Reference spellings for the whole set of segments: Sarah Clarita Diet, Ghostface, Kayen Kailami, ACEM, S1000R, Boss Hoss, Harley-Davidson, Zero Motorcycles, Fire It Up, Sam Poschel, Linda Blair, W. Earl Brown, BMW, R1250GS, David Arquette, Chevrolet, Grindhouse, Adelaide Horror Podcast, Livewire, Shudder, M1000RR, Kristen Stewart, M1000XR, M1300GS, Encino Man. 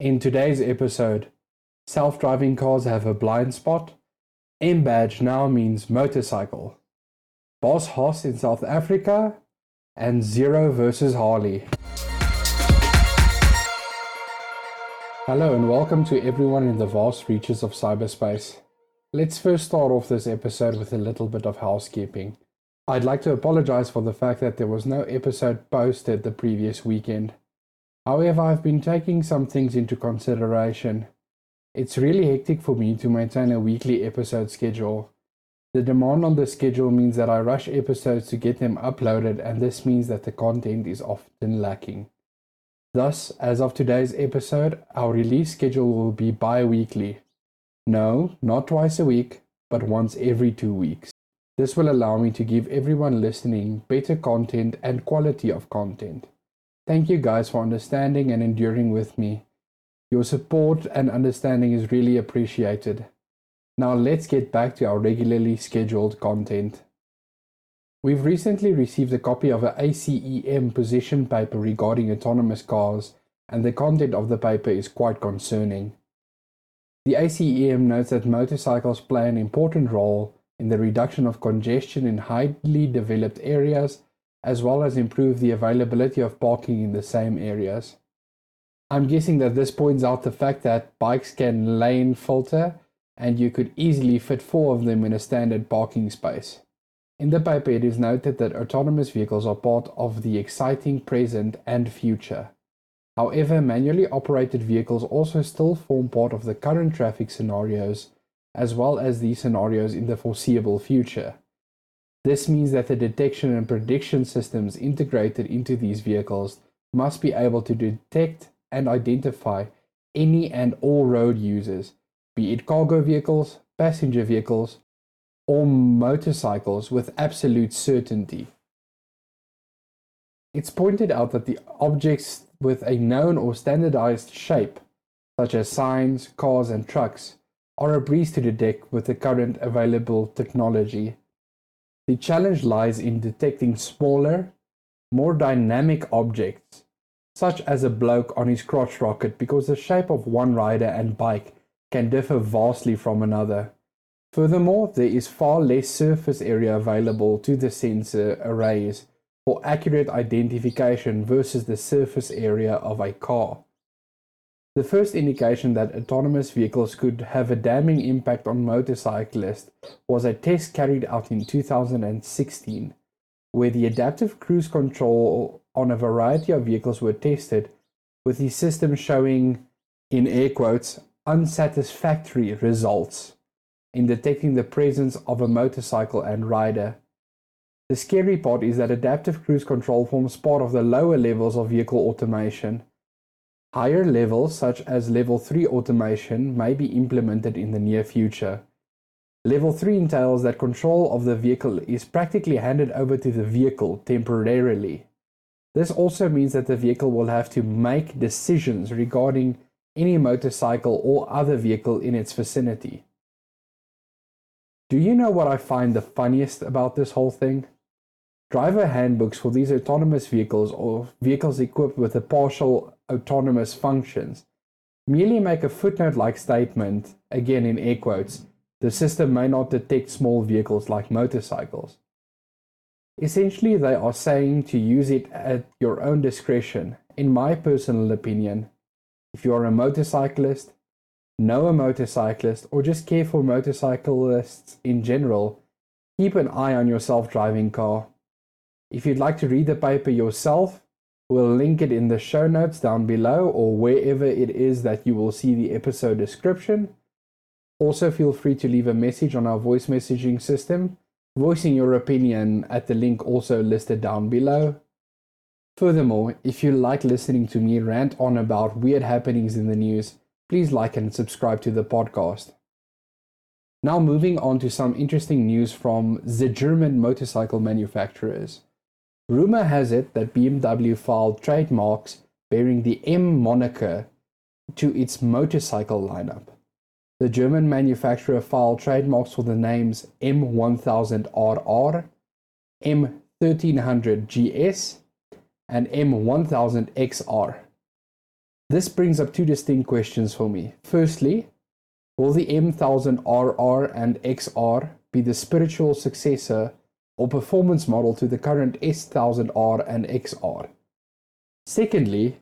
In today's episode, self-driving cars have a blind spot, M badge now means motorcycle, Boss Hoss in South Africa, and Zero versus Harley. Hello and welcome to everyone in the vast reaches of cyberspace. Let's first start off this episode with a little bit of housekeeping. I'd like to apologize for the fact that there was no episode posted the previous weekend. However, I've been taking some things into consideration. It's really hectic for me to maintain a weekly episode schedule. The demand on the schedule means that I rush episodes to get them uploaded, and this means that the content is often lacking. Thus, as of today's episode, our release schedule will be bi-weekly. No, not twice a week, but once every 2 weeks. This will allow me to give everyone listening better content and quality of content. Thank you guys for understanding and enduring with me. Your support and understanding is really appreciated. Now let's get back to our regularly scheduled content. We've recently received a copy of an ACEM position paper regarding autonomous cars, and the content of the paper is quite concerning. The ACEM notes that motorcycles play an important role in the reduction of congestion in highly developed areas, as well as improve the availability of parking in the same areas. I'm guessing that this points out the fact that bikes can lane filter, and you could easily fit 4 of them in a standard parking space. In the paper, it is noted that autonomous vehicles are part of the exciting present and future. However, manually operated vehicles also still form part of the current traffic scenarios, as well as these scenarios in the foreseeable future. This means that the detection and prediction systems integrated into these vehicles must be able to detect and identify any and all road users, be it cargo vehicles, passenger vehicles, or motorcycles with absolute certainty. It's pointed out that the objects with a known or standardized shape, such as signs, cars, and trucks, are a breeze to detect with the current available technology. The challenge lies in detecting smaller, more dynamic objects, such as a bloke on his crotch rocket, because the shape of one rider and bike can differ vastly from another. Furthermore, there is far less surface area available to the sensor arrays for accurate identification versus the surface area of a car. The first indication that autonomous vehicles could have a damning impact on motorcyclists was a test carried out in 2016, where the adaptive cruise control on a variety of vehicles were tested, with the system showing, in air quotes, unsatisfactory results in detecting the presence of a motorcycle and rider. The scary part is that adaptive cruise control forms part of the lower levels of vehicle automation. Higher levels, such as Level 3 automation, may be implemented in the near future. Level 3 entails that control of the vehicle is practically handed over to the vehicle temporarily. This also means that the vehicle will have to make decisions regarding any motorcycle or other vehicle in its vicinity. Do you know what I find the funniest about this whole thing? Driver handbooks for these autonomous vehicles, or vehicles equipped with a partial autonomous functions, merely make a footnote-like statement, again in air quotes, the system may not detect small vehicles like motorcycles. Essentially, they are saying to use it at your own discretion. In my personal opinion, if you are a motorcyclist, know a motorcyclist, or just care for motorcyclists in general, keep an eye on your self-driving car. If you'd like to read the paper yourself, we'll link it in the show notes down below or wherever it is that you will see the episode description. Also, feel free to leave a message on our voice messaging system, voicing your opinion at the link also listed down below. Furthermore, if you like listening to me rant on about weird happenings in the news, please like and subscribe to the podcast. Now moving on to some interesting news from the German motorcycle manufacturers. Rumor has it that BMW filed trademarks bearing the M moniker to its motorcycle lineup. The German manufacturer filed trademarks for the names M1000RR, M1300GS, and M1000XR. This brings up two distinct questions for me. Firstly, will the M1000RR and XR be the spiritual successor or performance model to the current S1000R and XR? Secondly,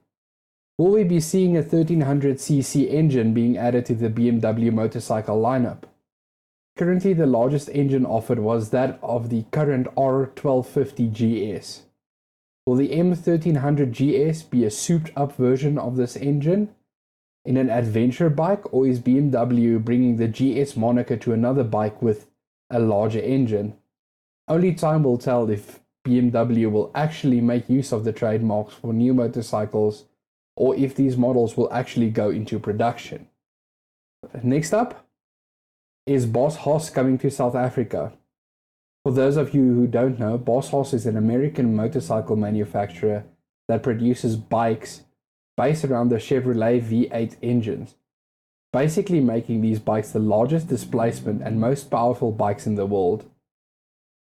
will we be seeing a 1300cc engine being added to the BMW motorcycle lineup? Currently, the largest engine offered was that of the current R1250GS. Will the M1300GS be a souped-up version of this engine in an adventure bike, or is BMW bringing the GS moniker to another bike with a larger engine? Only time will tell if BMW will actually make use of the trademarks for new motorcycles, or if these models will actually go into production. Next up is Boss Hoss coming to South Africa. For those of you who don't know, Boss Hoss is an American motorcycle manufacturer that produces bikes based around the Chevrolet V8 engines, basically making these bikes the largest displacement and most powerful bikes in the world.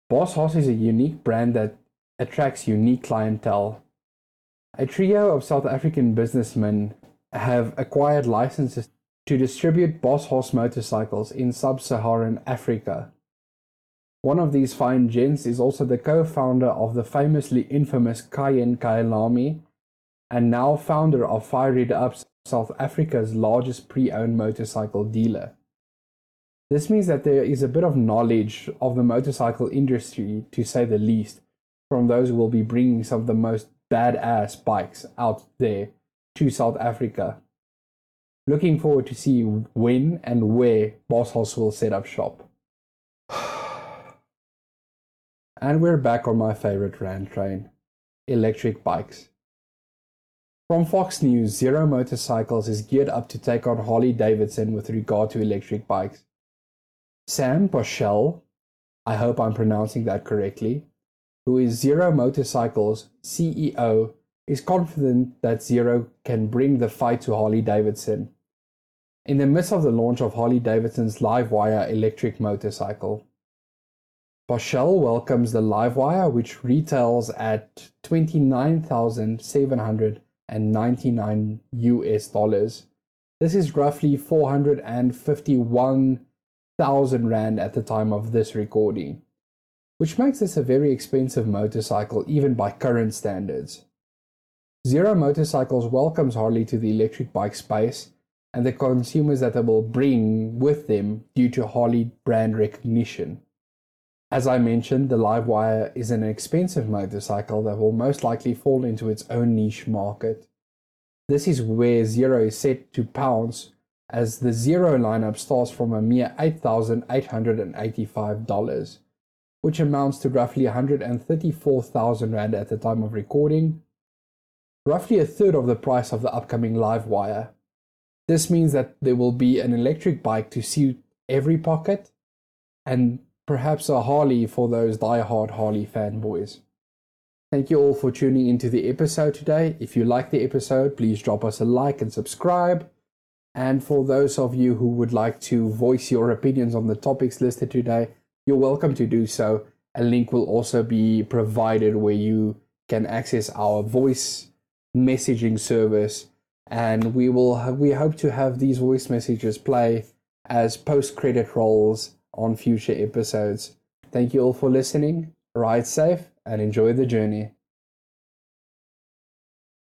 Boss Hoss is a unique brand that attracts unique clientele. A trio of South African businessmen have acquired licenses to distribute Boss Hoss motorcycles in sub-Saharan Africa. One of these fine gents is also the co-founder of the famously infamous Kayen Kailami, and now founder of Fire It Up, South Africa's largest pre-owned motorcycle dealer. This means that there is a bit of knowledge of the motorcycle industry, to say the least, from those who will be bringing some of the most badass bikes out there to South Africa. Looking forward to see when and where Boss Hoss will set up shop. And we're back on my favorite rant train, electric bikes. From Fox News, Zero Motorcycles is geared up to take on Harley-Davidson with regard to electric bikes. Sam Poschel, I hope I'm pronouncing that correctly, who is Zero Motorcycles CEO, is confident that Zero can bring the fight to Harley-Davidson. In the midst of the launch of Harley-Davidson's Livewire electric motorcycle, Poschel welcomes the Livewire, which retails at $29,799 US. This is roughly 451,000 Rand at the time of this recording, which makes this a very expensive motorcycle even by current standards. Zero Motorcycles welcomes Harley to the electric bike space and the consumers that they will bring with them due to Harley brand recognition. As I mentioned, the Livewire is an expensive motorcycle that will most likely fall into its own niche market. This is where Zero is set to pounce, as the Zero lineup starts from a mere $8,885, which amounts to roughly 134,000 Rand at the time of recording, roughly a third of the price of the upcoming Livewire. This means that there will be an electric bike to suit every pocket, and perhaps a Harley for those die-hard Harley fanboys. Thank you all for tuning into the episode today. If you like the episode, please drop us a like and subscribe. And for those of you who would like to voice your opinions on the topics listed today, you're welcome to do so. A link will also be provided where you can access our voice messaging service. And we hope to have these voice messages play as post-credit rolls on future episodes. Thank you all for listening. Ride safe and enjoy the journey.